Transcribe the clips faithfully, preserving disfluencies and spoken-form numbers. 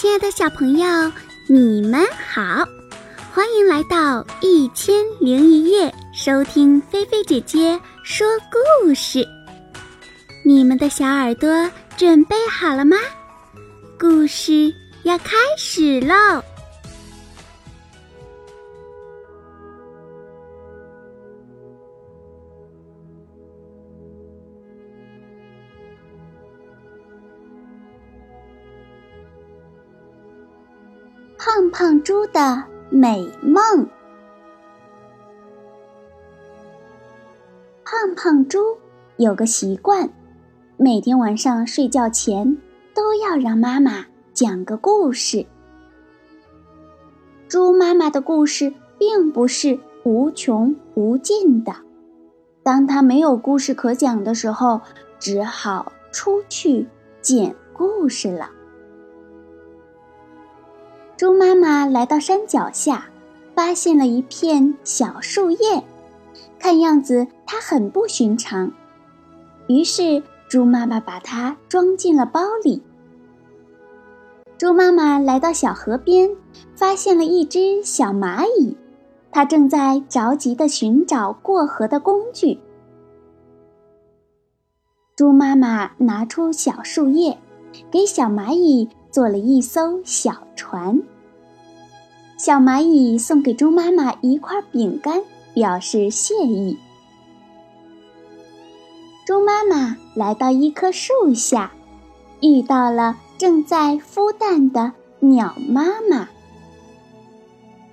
亲爱的小朋友，你们好，欢迎来到一千零一夜，收听菲菲姐姐说故事。你们的小耳朵准备好了吗？故事要开始喽！胖胖猪的美梦。胖胖猪有个习惯，每天晚上睡觉前都要让妈妈讲个故事。猪妈妈的故事并不是无穷无尽的，当她没有故事可讲的时候，只好出去捡故事了。猪妈妈来到山脚下，发现了一片小树叶，看样子它很不寻常。于是猪妈妈把它装进了包里。猪妈妈来到小河边，发现了一只小蚂蚁，它正在着急地寻找过河的工具。猪妈妈拿出小树叶，给小蚂蚁做了一艘小船。小蚂蚁送给猪妈妈一块饼干，表示谢意。猪妈妈来到一棵树下，遇到了正在孵蛋的鸟妈妈。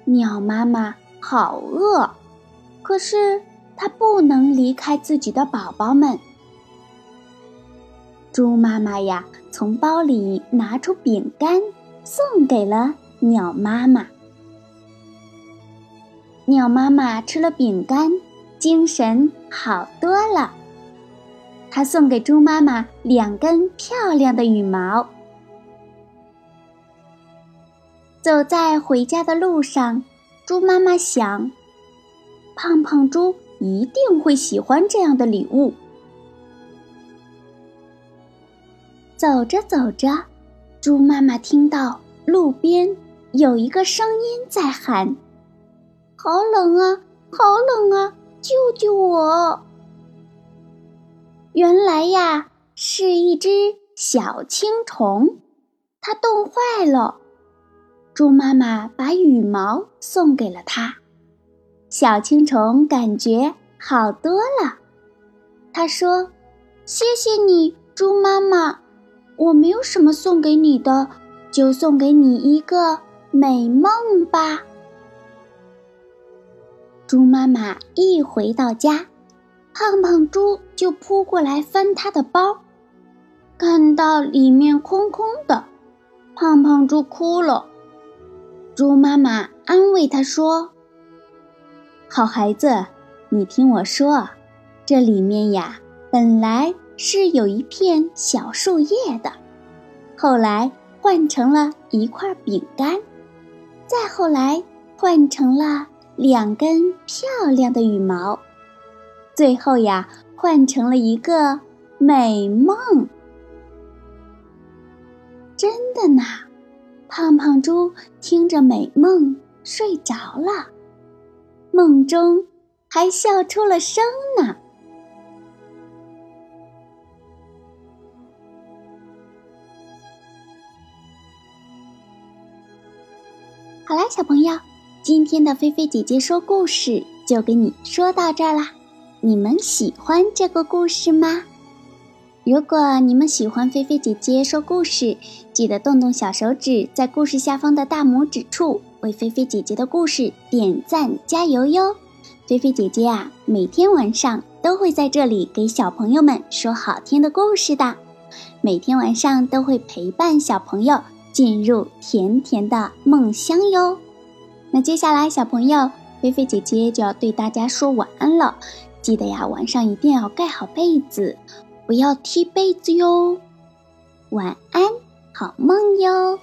鸟妈妈好饿，可是她不能离开自己的宝宝们。猪妈妈呀，从包里拿出饼干，送给了鸟妈妈。鸟妈妈吃了饼干，精神好多了。她送给猪妈妈两根漂亮的羽毛。走在回家的路上，猪妈妈想，胖胖猪一定会喜欢这样的礼物。走着走着，猪妈妈听到路边有一个声音在喊，好冷啊，好冷啊，救救我！原来呀，是一只小青虫，它冻坏了。猪妈妈把羽毛送给了它，小青虫感觉好多了。它说，谢谢你，猪妈妈，我没有什么送给你的，就送给你一个美梦吧。猪妈妈一回到家，胖胖猪就扑过来翻她的包，看到里面空空的，胖胖猪哭了。猪妈妈安慰她说，好孩子，你听我说，这里面呀，本来是有一片小树叶的，后来换成了一块饼干，再后来换成了两根漂亮的羽毛，最后呀，换成了一个美梦。真的呢，胖胖猪听着美梦睡着了，梦中还笑出了声呢。好啦，小朋友，今天的菲菲姐姐说故事就给你说到这儿啦。你们喜欢这个故事吗？如果你们喜欢菲菲姐姐说故事，记得动动小手指，在故事下方的大拇指处为菲菲姐姐的故事点赞加油哟。菲菲姐姐啊，每天晚上都会在这里给小朋友们说好听的故事的，每天晚上都会陪伴小朋友进入甜甜的梦乡哟。那接下来，小朋友，菲菲姐姐就要对大家说晚安了。记得呀，晚上一定要盖好被子，不要踢被子哟。晚安，好梦哟。